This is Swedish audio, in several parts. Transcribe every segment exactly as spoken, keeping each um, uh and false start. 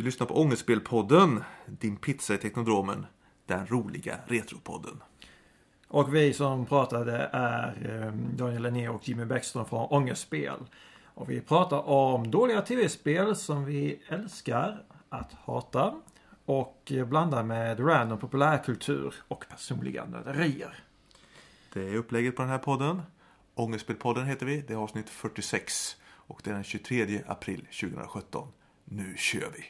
Du lyssnar på Ångestspelpodden, din pizza i Technodromen, den roliga retropodden. Och vi som pratade är Daniel Lenné och Jimmy Bäckström från Ångestspel. Och vi pratar om dåliga tv-spel som vi älskar att hata och blandar med random populärkultur och personliga nörderier. Det är upplägget på den här podden. Ångestspelpodden heter vi, det är avsnitt fyrtiosex och det är den tjugotredje april tjugosjutton. Nu kör vi!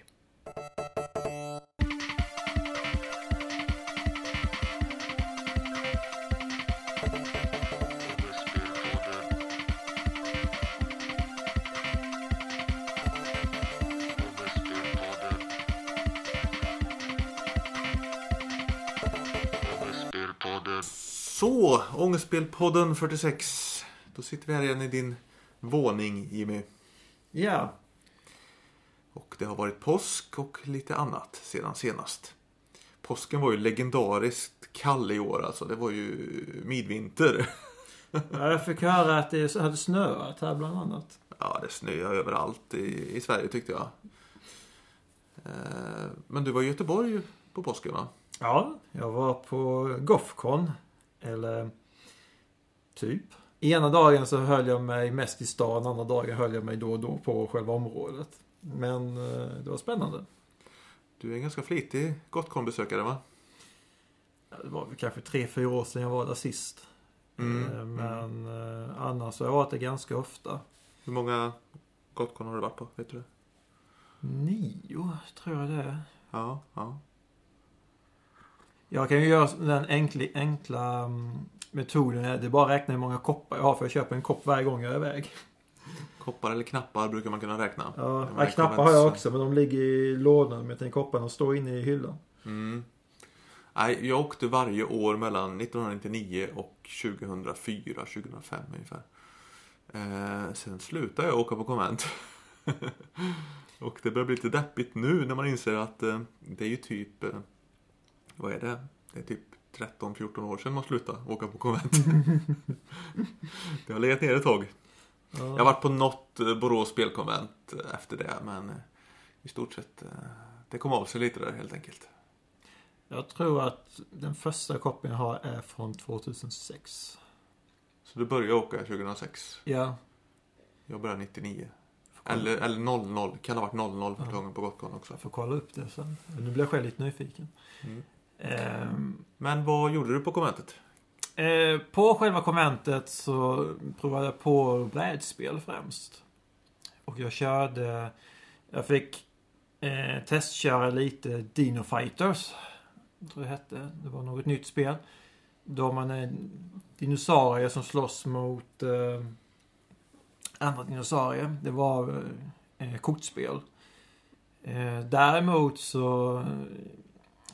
Så, Ångestspelpodden fyrtiosex. Då sitter vi här igen i din våning, Jimmy. Ja. Yeah. Och det har varit påsk och lite annat sedan senast. Påsken var ju legendariskt kall i år, alltså. Det var ju midvinter. Jag fick höra att det hade snöat här bland annat. Ja, det snöade överallt i, i Sverige tyckte jag. Men du var i Göteborg på påsken, va? Ja, jag var på GothCon. Eller typ. I ena dagen så höll jag mig mest i stan, andra dagen höll jag mig då och då på själva området. Men det var spännande. Du är en ganska flitig GothCon-besökare, va? Ja, det var kanske tre, fyra år sedan jag var där sist. Mm, Men mm. annars så har jag varit det ganska ofta. Hur många GothCon har du varit på, vet du det? Nio, tror jag det är. Ja, ja. Jag kan ju göra den enkla, enkla metoden. Det är bara att räkna hur många koppar jag har, för jag köper en kopp varje gång jag är iväg. Koppar eller knappar brukar man kunna räkna. Ja, ja, knappar har jag också, men de ligger i lådan med en kopparna och står inne i hyllan. Mm. Nej, jag åkte varje år mellan nittonhundranittionio och tjugohundrafyra tjugohundrafem ungefär. Eh, sen slutade jag åka på konvent. Och det börjar bli lite deppigt nu när man inser att eh, det är ju typ... Eh, vad är det? Det är typ tretton fjorton år sedan man slutade åka på konvent. Det har legat ner ett tag. Ja. Jag har varit på något Borås spelkonvent efter det, men i stort sett det kom av sig lite där helt enkelt. Jag tror att den första kopien jag har är från tjugohundrasex. Så du började åka tjugohundrasex? Ja. Jag började nittionio. Eller, eller noll noll. Kan ha varit noll noll första gången på GothCon också. Jag får kolla upp det sen. Nu blir jag själv lite nyfiken. Mm. Um, men vad gjorde du på konventet? Eh, på själva konventet så provade jag på brädspel främst. Och jag körde... Jag fick eh, testköra lite Dino Fighters. Jag tror det hette. Det var något nytt spel. Då man är dinosaurier som slåss mot eh, andra dinosaurier. Det var eh, kortspel. Eh, däremot så...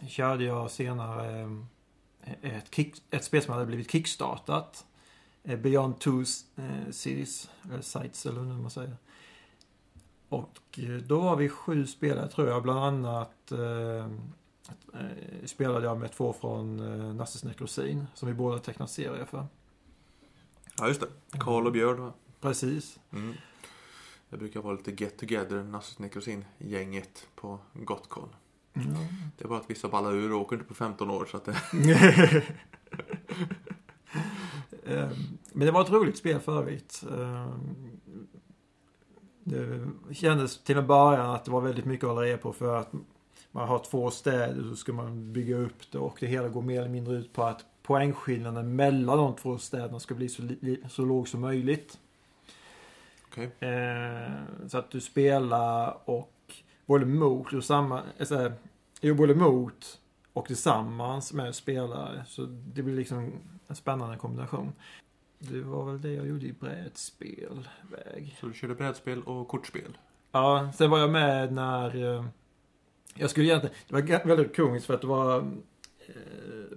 körde jag senare ett, kick, ett spel som hade blivit kickstartat. Beyond Two's series, eller sites eller hur man säger. Och då var vi sju spelare tror jag. Bland annat eh, spelade jag med två från eh, Nastys Necrosin som vi båda tecknat serier för. Ja just det, Karl och Björn. Va? Precis. Mm. Det brukar vara lite get together, Nastys Necrosin-gänget på GothCon. Mm. Det är bara att vissa ballar ur och åker inte på femton år så att det... Men det var ett roligt spel förvitt. Det kändes till en början att det var väldigt mycket att hålla reda på, för att man har två städer så ska man bygga upp det, och det hela går mer eller mindre ut på att poängskillnaden mellan de två städerna ska bli så, li- så låg som möjligt. Okay. Så att du spelar och både mot och samma, alltså, både mot och tillsammans med spelare. Så det blir liksom en spännande kombination. Det var väl det jag gjorde i brädspelväg. Så du körde brädspel och kortspel? Ja, sen var jag med när... Jag skulle egentligen... Det var väldigt kungligt för att det var...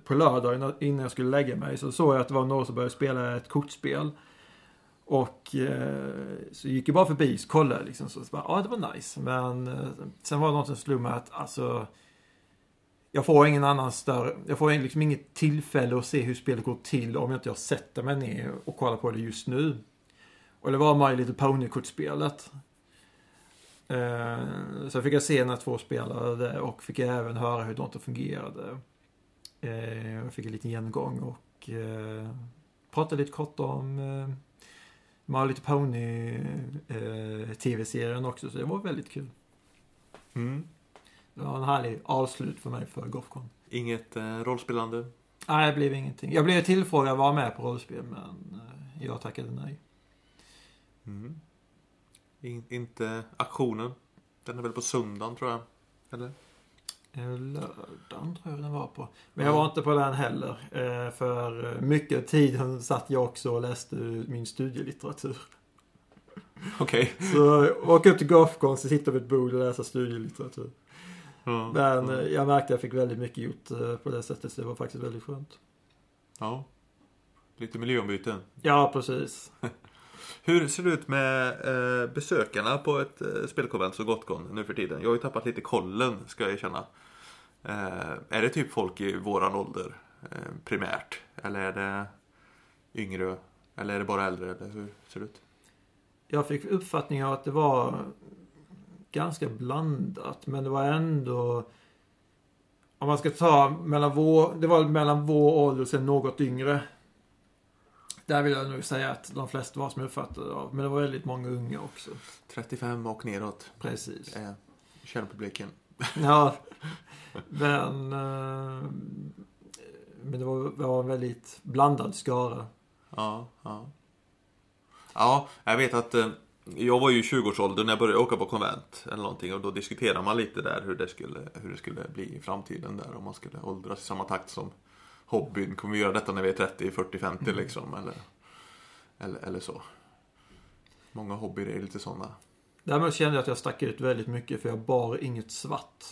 På lördag innan jag skulle lägga mig så såg jag att det var någon som började spela ett kortspel. Och eh, så gick jag bara förbi och kollade liksom, så bara, ja det var nice. Men eh, sen var det något som slog mig att alltså, jag får ingen annan större, jag får liksom inget tillfälle att se hur spelet går till om jag inte jag sätter mig ner och kollar på det just nu. Och det var Mario lite ponykortspelet. Så fick jag se när två spelade och fick även höra hur de fungerade. Jag fick en liten genomgång och pratade lite kort om My Little Pony-tv-serien också, så det var väldigt kul. Mm. Det var en härlig avslut för mig för GothCon. Inget rollspelande? Nej, det blev ingenting. Jag blev tillfrågad att vara med på rollspel, men jag tackade nej. Mm. In- inte aktionen. Den är väl på söndagen, tror jag. Eller? Lördagen tror jag den var på. Men jag var inte på den heller. För mycket tiden satt jag också och läste min studielitteratur. Okej. Okay. Så åker upp till GothCon, så sitter vid ett bord och läser studielitteratur. Mm. Men mm. jag märkte att jag fick väldigt mycket gjort på det sättet. Så det var faktiskt väldigt skönt. Ja. Lite miljöombyte. Ja, precis. Hur ser det ut med eh, besökarna på ett eh, spelkonvent så GothCon nu för tiden? Jag har ju tappat lite kollen, ska jag känna. Eh, är det typ folk i våran ålder eh, primärt? Eller är det yngre? Eller är det bara äldre? Eller hur ser det ut? Jag fick uppfattningen att det var ganska blandat. Men det var ändå... Om man ska ta mellan vår... Det var mellan vår ålder och sen något yngre. Där vill jag nog säga att de flesta var som uppfattade av. Men det var väldigt många unga också. trettiofem och neråt. Precis. Eh, kärnpubliken. Ja. Men, eh, men det var, var en väldigt blandad skara. Ja, ja. Ja, jag vet att eh, jag var ju i tjugoårsåldern när jag började åka på konvent. Eller någonting. Och då diskuterade man lite där hur det skulle, hur det skulle bli i framtiden. Där, om man skulle åldras i samma takt som... Hobbyn, kommer vi göra detta när vi är trettio, fyrtio, femtio mm. liksom, eller, eller, eller så. Många hobbyer är lite sådana. Därmed kände jag att jag stack ut väldigt mycket, för jag bar inget svart.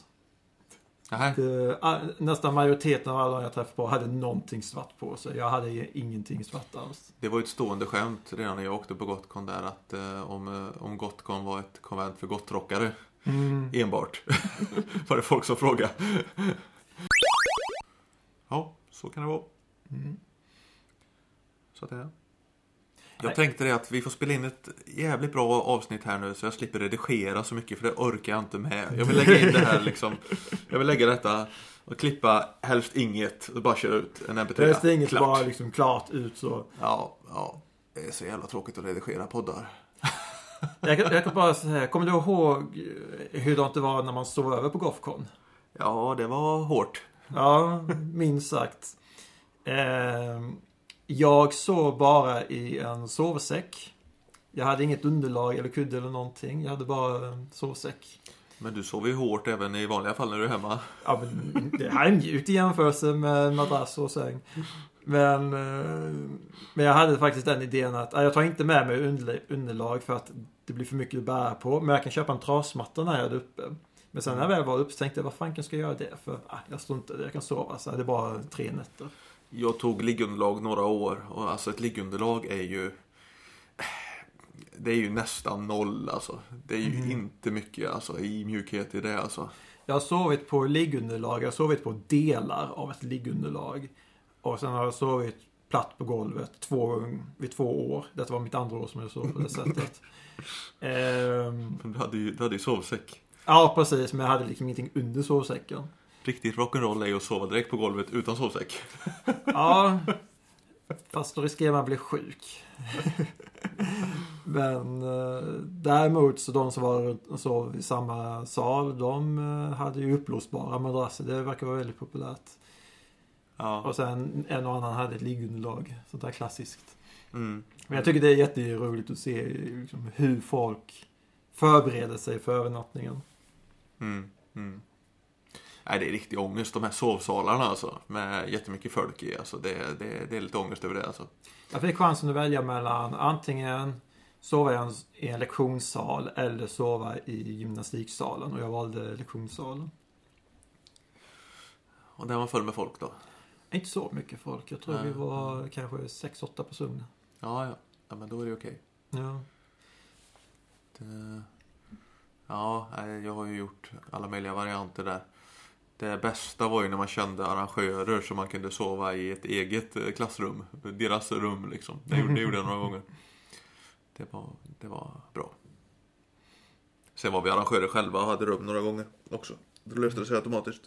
Det, nästan majoriteten av alla jag träffade på hade någonting svart på sig. Jag hade ingenting svart alls. Det var ett stående skämt redan när jag åkte på GothCon där, att eh, om, om GothCon var ett konvent för gottrockare mm. enbart, var det folk som frågade. Ja. Så kan det vara. Mm. Så att det är. Jag Nej. tänkte det att vi får spela in ett jävligt bra avsnitt här nu, så jag slipper redigera så mycket, för det orkar jag inte med. Jag vill lägga in det här liksom. Jag vill lägga detta och klippa helst inget och bara köra ut en M P tre. Helst inget, klart. Bara liksom klart ut så. Ja, ja. Det är så jävla tråkigt att redigera poddar. jag, kan, jag kan bara säga, kommer du ihåg hur det inte var när man sov över på GothCon? Ja, det var hårt. Ja, minst sagt. Eh, jag sov bara i en sovsäck. Jag hade inget underlag eller kudde eller någonting. Jag hade bara en sovsäck. Men du sov ju hårt även i vanliga fall när du är hemma. Ja, men det här är mjukt i jämförelse med madrass och säng. Men, eh, men jag hade faktiskt den idén att jag tar inte med mig underlag för att det blir för mycket att bära på. Men jag kan köpa en trasmatta när jag är uppe. Men sen när jag väl var upp så tänkte jag, vad fan ska jag göra det för? Ah, jag står inte, jag kan sova. Så det är bara tre nätter. Jag tog liggunderlag några år. Och alltså ett liggunderlag är ju... Det är ju nästan noll alltså. Det är ju mm. inte mycket alltså, i mjukhet i det alltså. Jag har sovit på liggunderlag. Jag har sovit på delar av ett liggunderlag. Och sen har jag sovit platt på golvet två, vid två år. Detta var mitt andra år som jag sov på det sättet. ehm... Men du hade ju, du hade ju sovsäck. Ja, precis. Men jag hade liksom ingenting under sovsäcken. Riktigt rock'n'roll är ju att sova direkt på golvet utan sovsäck. Ja, fast då riskerar man att bli sjuk. Men eh, däremot så de som var och sov i samma sal, de eh, hade ju upplåsbara madrasser. Det verkar vara väldigt populärt. Ja. Och sen en och annan hade ett liggunderlag. Sånt där klassiskt. Mm. Men jag tycker det är jätteroligt att se liksom, hur folk förbereder sig för övernattningen. Mm, mm. Nej, det är riktig ångest, de här sovsalarna alltså, med jättemycket folk i alltså. det, det, det är lite ångest över det alltså. Jag fick chansen att välja mellan antingen sova i en, i en lektionssal eller sova i gymnastiksalen, och jag valde lektionssalen. Och där var full med folk då? Inte så mycket folk, jag tror Nej. vi var kanske sex åtta personer. Ja, ja. Ja, men då är det okej. Ja. Det... Ja, jag har ju gjort alla möjliga varianter där. Det bästa var ju när man kände arrangörer så man kunde sova i ett eget klassrum. Deras rum liksom. Det gjorde jag några gånger. Det var, det var bra. Sen var vi arrangörer själva och hade rum några gånger också. Det löste det sig automatiskt.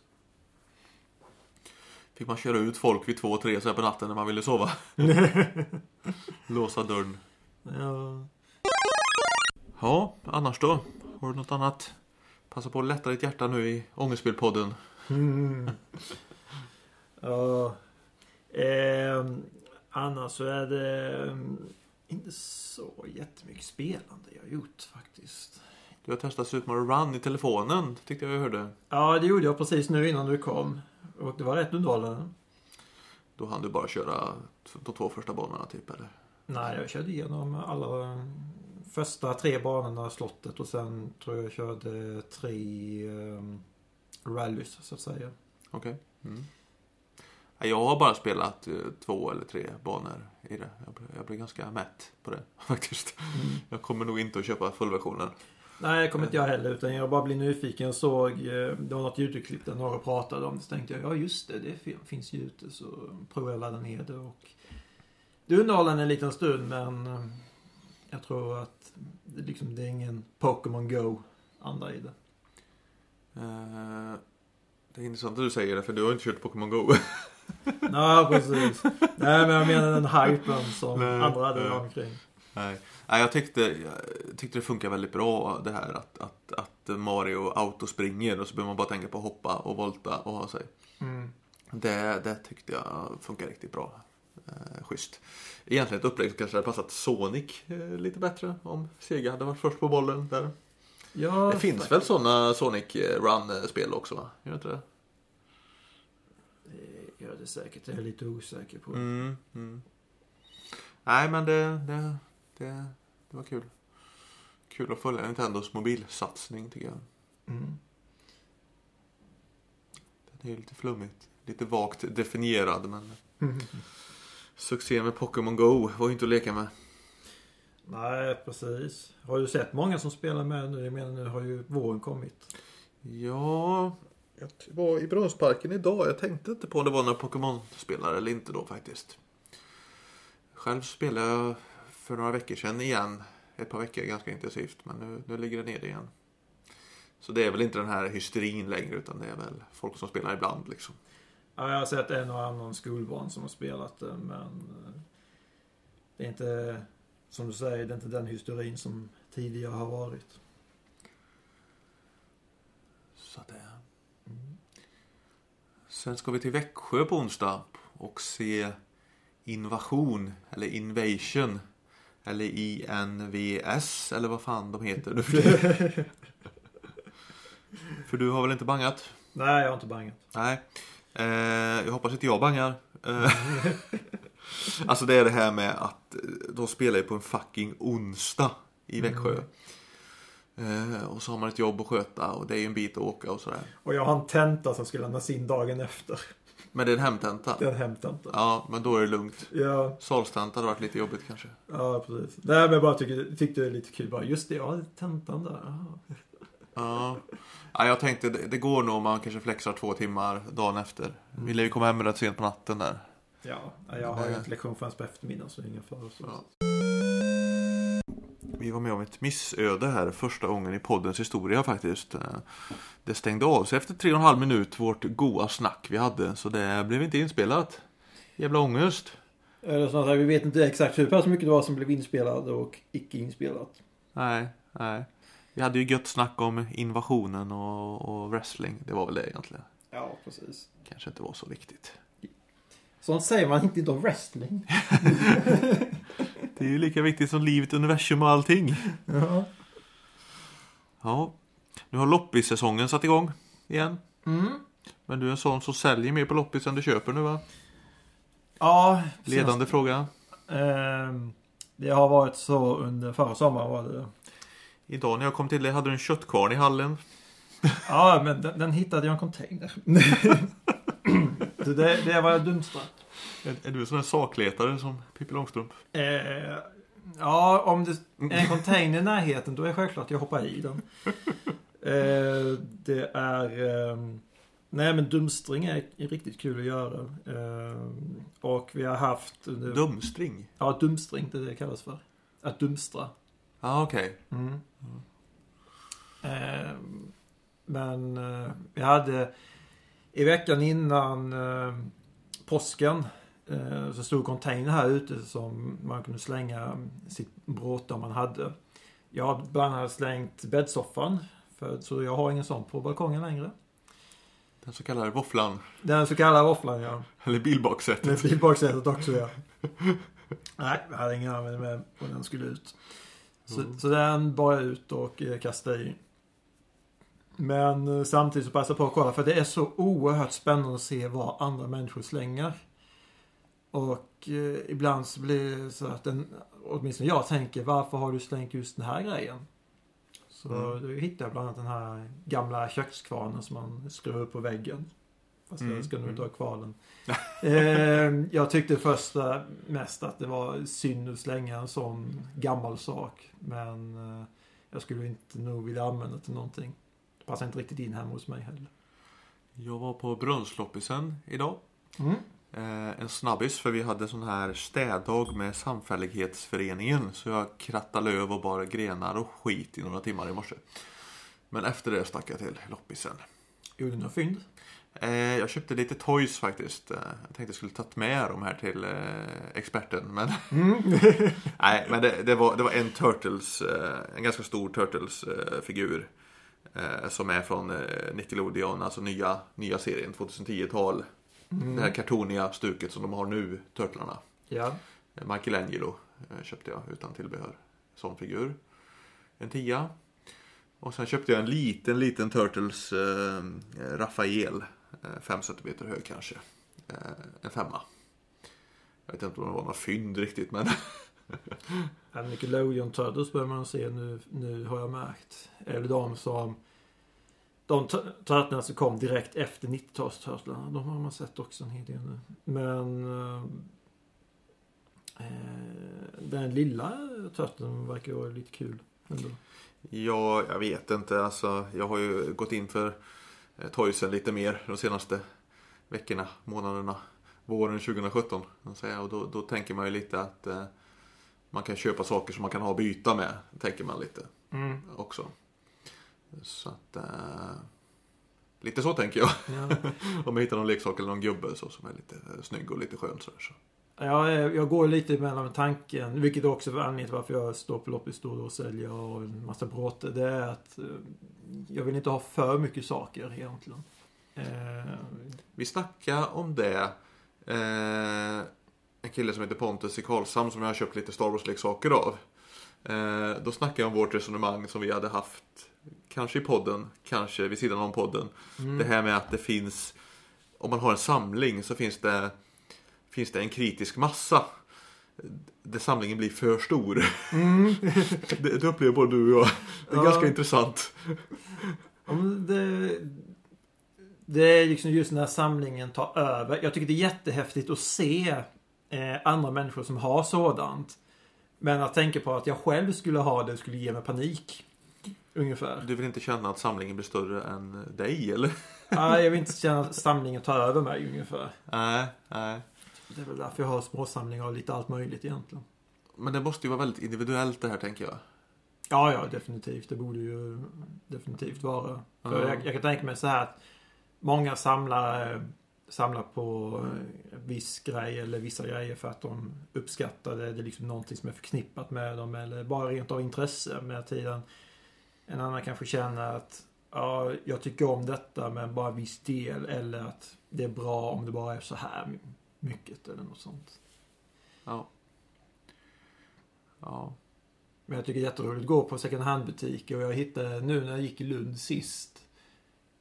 Fick man köra ut folk vid två och tre så här på natten när man ville sova. Låsa dörren. Ja. Ja, annars då? Har du något annat? Passa på att lätta ditt hjärta nu i Ångestspelpodden. Mm. Ja. Eh, annars så är det inte så jättemycket spelande jag gjort faktiskt. Du har testat Super Mario Run i telefonen, tyckte jag jag hörde. Ja, det gjorde jag precis nu innan du kom. Och det var rätt underhållande. Då hann du bara köra de två första banorna typ, eller? Nej, jag körde igenom alla första tre banorna, slottet. Och sen tror jag jag körde tre um, rallys, så att säga. Okej. Okay. Mm. Jag har bara spelat uh, två eller tre banor i det. Jag blir, jag blir ganska mätt på det, faktiskt. Mm. Jag kommer nog inte att köpa fullversionen. Nej, det kommer inte jag heller, utan jag bara blir nyfiken och såg, det var något YouTube-klipp där några pratade om det, så tänkte jag, ja just det, det finns ju ute, så provade jag ladda ner det och det underhållande en liten stund, men jag tror att det, liksom, det är ingen Pokémon Go andra i det. Uh, det är intressant att du säger det, för du har inte kört Pokémon Go. Nej, precis. Nej, men jag menar den hypen som nej, andra hade nej. omkring. Nej. Nej, jag tyckte, jag tyckte det funkar väldigt bra det här att, att, att Mario autospringer och så behöver man bara tänka på att hoppa och volta och ha sig. Mm. Det, det tyckte jag funkar riktigt bra. Eh, schysst. Egentligen ett upplägg som kanske hade passat Sonic eh, lite bättre om Sega hade varit först på bollen där. Ja, det finns tack. väl sådana Sonic Run-spel också, va? Gör inte det? Ja, det är säkert. Jag är lite osäker på. Mm, mm. Nej, men det... det... Det, det var kul. Kul att följa Nintendos mobilsatsning, tycker jag. Mm. Det är ju lite flummigt. Lite vagt definierad, men... Mm. Succé med Pokémon Go var ju inte att leka med. Nej, precis. Har du sett många som spelar med nu? Jag menar, nu har ju våren kommit. Ja... Jag var i Brunnsparken idag. Jag tänkte inte på om det var några Pokémon-spelare eller inte då, faktiskt. Själv spelar jag... för några veckor sedan igen. Ett par veckor ganska intensivt. Men nu, nu ligger det nere igen. Så det är väl inte den här hysterin längre. Utan det är väl folk som spelar ibland. Liksom. Ja, jag har sett en och annan skolbarn som har spelat det. Men det är inte, som du säger, det är inte den hysterin som tidigare har varit. Så det är. Mm. Sen ska vi till Växjö på onsdag. Och se Invasion. Eller Invasion. Eller I N V S, eller vad fan de heter nu. För du har väl inte bangat? Nej, jag har inte bangat. Nej, eh, jag hoppas inte jag bangar. Alltså det är det här med att de spelar ju på en fucking onsdag i Växjö. Mm. Eh, och så har man ett jobb att sköta och det är ju en bit att åka och sådär. Och jag har en tenta som skulle lämnas in dagen efter. Men det är en hemtenta. Det är en hemtenta. Ja, men då är det lugnt. Ja. Salstenta hade varit lite jobbigt kanske. Ja, precis. Nej, men jag bara tyckte, tyckte det var lite kul. Bara, just det, ja, tentan där. Ja. Ja, jag tänkte, det, det går nog om man kanske flexar två timmar dagen efter. Mm. Vill ju komma hem rätt sent på natten där. Ja, jag har ju inte lektion förrän på eftermiddagen, så ingen fara. Ja. Vi var med om ett missöde här första gången i poddens historia faktiskt. Det stängde av sig efter tre och en halv minut vårt goa snack vi hade. Så det blev inte inspelat. Jävla ångest. Eller så här, vi vet inte exakt hur pass mycket det var som blev inspelat och icke inspelat. Nej, nej. Vi hade ju gött snack om invasionen och, och wrestling. Det var väl det egentligen. Ja, precis. Kanske inte var så viktigt. Sånt säger man inte om wrestling. Det är ju lika viktigt som livet, universum och allting. Ja. Ja. Nu har loppissäsongen satt igång igen. Mm. Men du är en sån som säljer mer på loppis än du köper nu, va? Ja. Ledande senast... fråga. Ehm, det har varit så under förra sommaren var det. Idag när jag kom till dig hade du en köttkvarn i hallen. Ja, men den, den hittade jag i en container. Det, det var dumstrat. Är, är du en sån här sakletare som Pippi Långstrump? Eh, ja, om det är en container i närheten, då är det självklart att jag hoppar i den. Eh, det är... Eh, nej, men dumstring är, är riktigt kul att göra. Eh, och vi har haft... Det, dumstring? Ja, dumstring, det är det det kallas för. Att dumstra. Ja, ah, okej. Okay. Mm. Eh, men eh, jag hade i veckan innan eh, påsken eh, så stod container här ute som man kunde slänga sitt bråte om man hade. Jag har bland annat slängt bäddsoffan, för, så jag har ingen sån på balkongen längre. Den så kallade våfflan. Den så kallade våfflan, ja. Eller bilbaksätet. Bilbaksätet också, ja. Nej, jag hade ingen användning med och den skulle ut. Så, mm. så den bar jag ut och eh, kastade i. Men eh, samtidigt så passade jag på att kolla, för det är så oerhört spännande att se vad andra människor slänger. Och eh, ibland så blir det så att den, åtminstone jag tänker, varför har du slängt just den här grejen? Så mm. då hittade jag bland annat den här gamla kökskvarnen som man skruvar upp på väggen. Fast mm. jag ska nog inte ha kvar den. eh, jag tyckte först mest att det var synd att slänga en sån gammal sak. Men eh, jag skulle inte nog vilja använda till någonting. Det passade inte riktigt in hemma hos mig heller. Jag var på Brunnsloppisen idag. Mm. Eh, en snabbis, för vi hade sån här städdag med samfällighetsföreningen. Så jag krattade löv och bara grenar och skit i några timmar i morse. Men efter det stack jag till loppisen. Gjorde du några fynd? Eh, jag köpte lite toys faktiskt. Eh, jag tänkte jag skulle tagit med dem här till eh, experten. Men, mm. nej, men det, det, var, det var en Turtles, eh, en ganska stor Turtles-figur. Eh, eh, som är från eh, Nickelodeon, alltså nya, nya serien, tjugohundratiotal. Mm. Det här kartoniga stuket som de har nu, Turtlarna. Ja. Michelangelo köpte jag utan tillbehör. Sån figur. En tia. Och sen köpte jag en liten, liten Turtles eh, Raphael. fem centimeter hög kanske. Eh, en femma. Jag vet inte om det var någon fynd riktigt, men... Nickelodeon Turtles börjar man se nu, nu har jag märkt. Eller de som... De törtlarna som kom direkt efter nittiotals-törtlarna, de har man sett också en hel del nu. Men eh, den lilla törteln verkar vara lite kul ändå. Ja, jag vet inte. Alltså, jag har ju gått in för eh, toysen lite mer de senaste veckorna, månaderna, våren tjugosjutton. Och då, då tänker man ju lite att eh, man kan köpa saker som man kan ha byta med, tänker man lite mm. också. Så att äh, lite så tänker jag. Ja. Om jag hittar någon leksak eller någon gubbe så, som är lite äh, snygg och lite skön så, så. Ja, jag går lite mellan tanken, vilket också är anledningen till varför jag står på loppis och säljer och en massa bråte. Det är att äh, jag vill inte ha för mycket saker egentligen. Äh, Vi snackade om det. Äh, en kille som heter Pontus Karlsson som jag har köpt lite Star Wars-leksaker av. Äh, då snackade jag om vårt resonemang som vi hade haft kanske i podden, kanske vid sidan om podden. Mm. Det här med att det finns, om man har en samling så finns det finns det en kritisk massa där samlingen blir för stor. Mm. det, det upplever både du och jag. Det är ja. ganska intressant. Ja, men det, det är liksom just när samlingen tar över. Jag tycker det är jättehäftigt att se eh, andra människor som har sådant. Men att tänka på att jag själv skulle ha det skulle ge mig panik. Ungefär. Du vill inte känna att samlingen blir större än dig, eller? Nej, jag vill inte känna att samlingen tar över mig, ungefär. Nej, nej. Det är väl därför jag har småsamlingar och lite allt möjligt egentligen. Men det måste ju vara väldigt individuellt det här, tänker jag. Ja, ja, definitivt. Det borde ju definitivt vara. För mm. jag, jag kan tänka mig så här att många samlar, samlar på viss grej eller vissa grejer för att de uppskattar det. Det är liksom någonting som är förknippat med dem eller bara rent av intresse med tiden. En annan kanske känner att ja, jag tycker om detta men bara viss del, eller att det är bra om det bara är så här mycket eller något sånt. Ja. Ja. Men jag tycker det är jätteroligt att gå på second hand-butiker, och jag hittade nu när jag gick i Lund sist,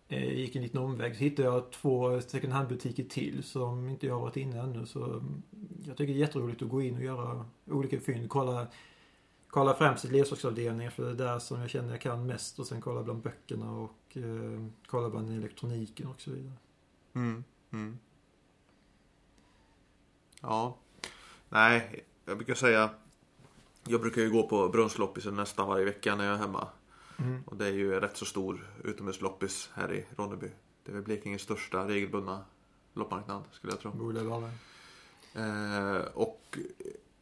eh, gick en liten omväg, så hittade jag två second hand-butiker till som inte jag har varit inne ännu, så jag tycker det är jätteroligt att gå in och göra olika fynd, kolla Kolla främst i leksaksavdelningen, för det är där som jag känner jag kan mest. Och sen kolla bland böckerna och eh, kolla bland elektroniken och så vidare. Mm, mm. Ja, nej, jag brukar säga... Jag brukar ju gå på Brunnsloppis nästan varje vecka när jag är hemma. Mm. Och det är ju rätt så stor utomhusloppis här i Ronneby. Det är väl Blekinges största regelbundna loppmarknad, skulle jag tro. Borde vara eh, Och...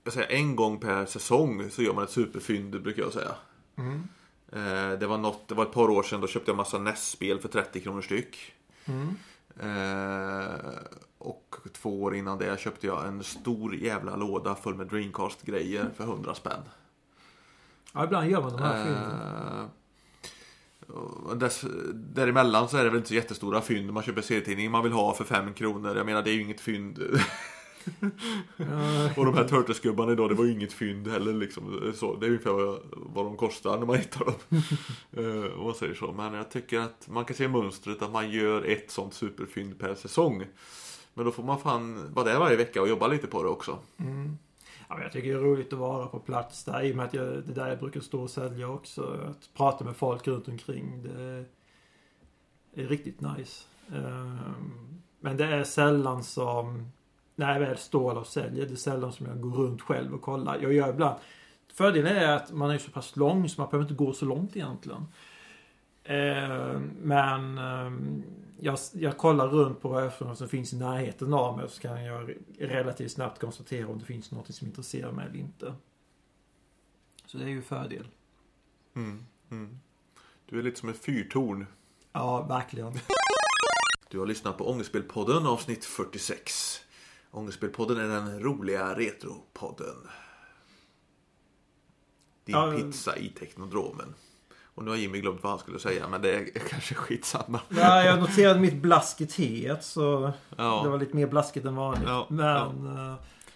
Jag säger, en gång per säsong så gör man ett superfynd, brukar jag säga. Mm. Eh, det var något, det var ett par år sedan, då köpte jag en massa N E S-spel för trettio kronor styck. Mm. Eh, och två år innan det köpte jag en stor jävla låda full med Dreamcast-grejer för hundra spänn. Ja, ibland gör man de här fynden. Dess, däremellan så är det väl inte så jättestora fynd. Man köper serietidning man vill ha för fem kronor. Jag menar, det är ju inget fynd. Och de här Turtles-gubbarna idag, det var ju inget fynd heller liksom. Så, det är ungefär vad, vad de kostar när man hittar dem. uh, Om man säger så. Men jag tycker att man kan se mönstret att man gör ett sånt superfynd per säsong. Men då får man fan vara där varje vecka och jobba lite på det också. Mm. Ja, men jag tycker det är roligt att vara på plats där, i och med att jag, det där jag brukar stå och sälja också. Att prata med folk runt omkring, det är riktigt nice. Um, men det är sällan som, när jag väl står och säljer, det är sällan som jag går runt själv och kollar. Jag gör ibland. Fördelen är att man är så pass lång så man behöver inte gå så långt egentligen. Um, men um, jag, jag kollar runt på rörelserna som finns i närheten av mig, så kan jag relativt snabbt konstatera om det finns något som intresserar mig eller inte. Så det är ju fördel. Mm, mm. Du är lite som en fyrtorn. Ja, verkligen. Du har lyssnat på Ångestspelpodden avsnitt fyrtiosex. Ångestspelpodden är den roliga retropodden. Din ja, pizza i Technodromen. Och nu har Jimmy glömt vad han skulle säga, men det är kanske skitsamma. Ja, jag noterade mitt blaskighet, så ja. Det var lite mer blaskigt än vanligt. Ja, men ja.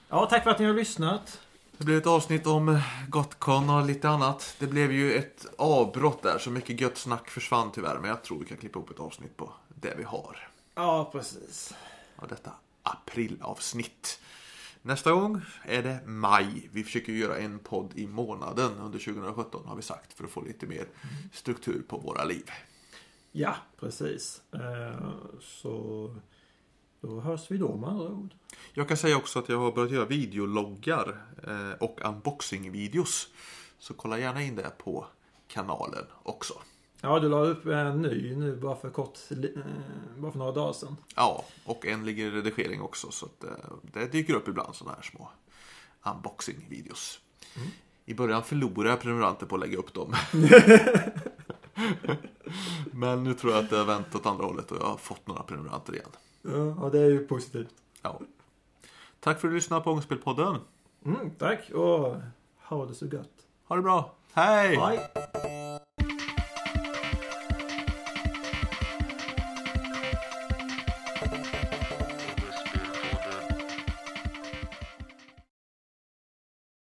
ja, tack för att ni har lyssnat. Det blev ett avsnitt om GothCon och lite annat. Det blev ju ett avbrott där, så mycket gött snack försvann tyvärr. Men jag tror vi kan klippa upp ett avsnitt på det vi har. Ja, precis. Och detta aprilavsnitt. Nästa gång är det maj. Vi försöker göra en podd i månaden under tjugo sjutton har vi sagt, för att få lite mer struktur på våra liv. Ja, precis. Så då hörs vi då med andra ord. Jag kan säga också att jag har börjat göra videologgar och unboxing-videos. Så kolla gärna in det på kanalen också. Ja, du la upp en ny nu bara för kort, bara för några dagar sedan. Ja, och en ligger i redigering också, så att det dyker upp ibland sådana här små unboxing-videos. Mm. I början förlorade jag prenumeranter på att lägga upp dem. Men nu tror jag att det har vänt åt andra hållet och jag har fått några prenumeranter igen. Ja, det är ju positivt. Ja. Tack för att du lyssnade på Ångestspelpodden. Mm, tack, och ha det så gött. Ha det bra. Hej! Hej!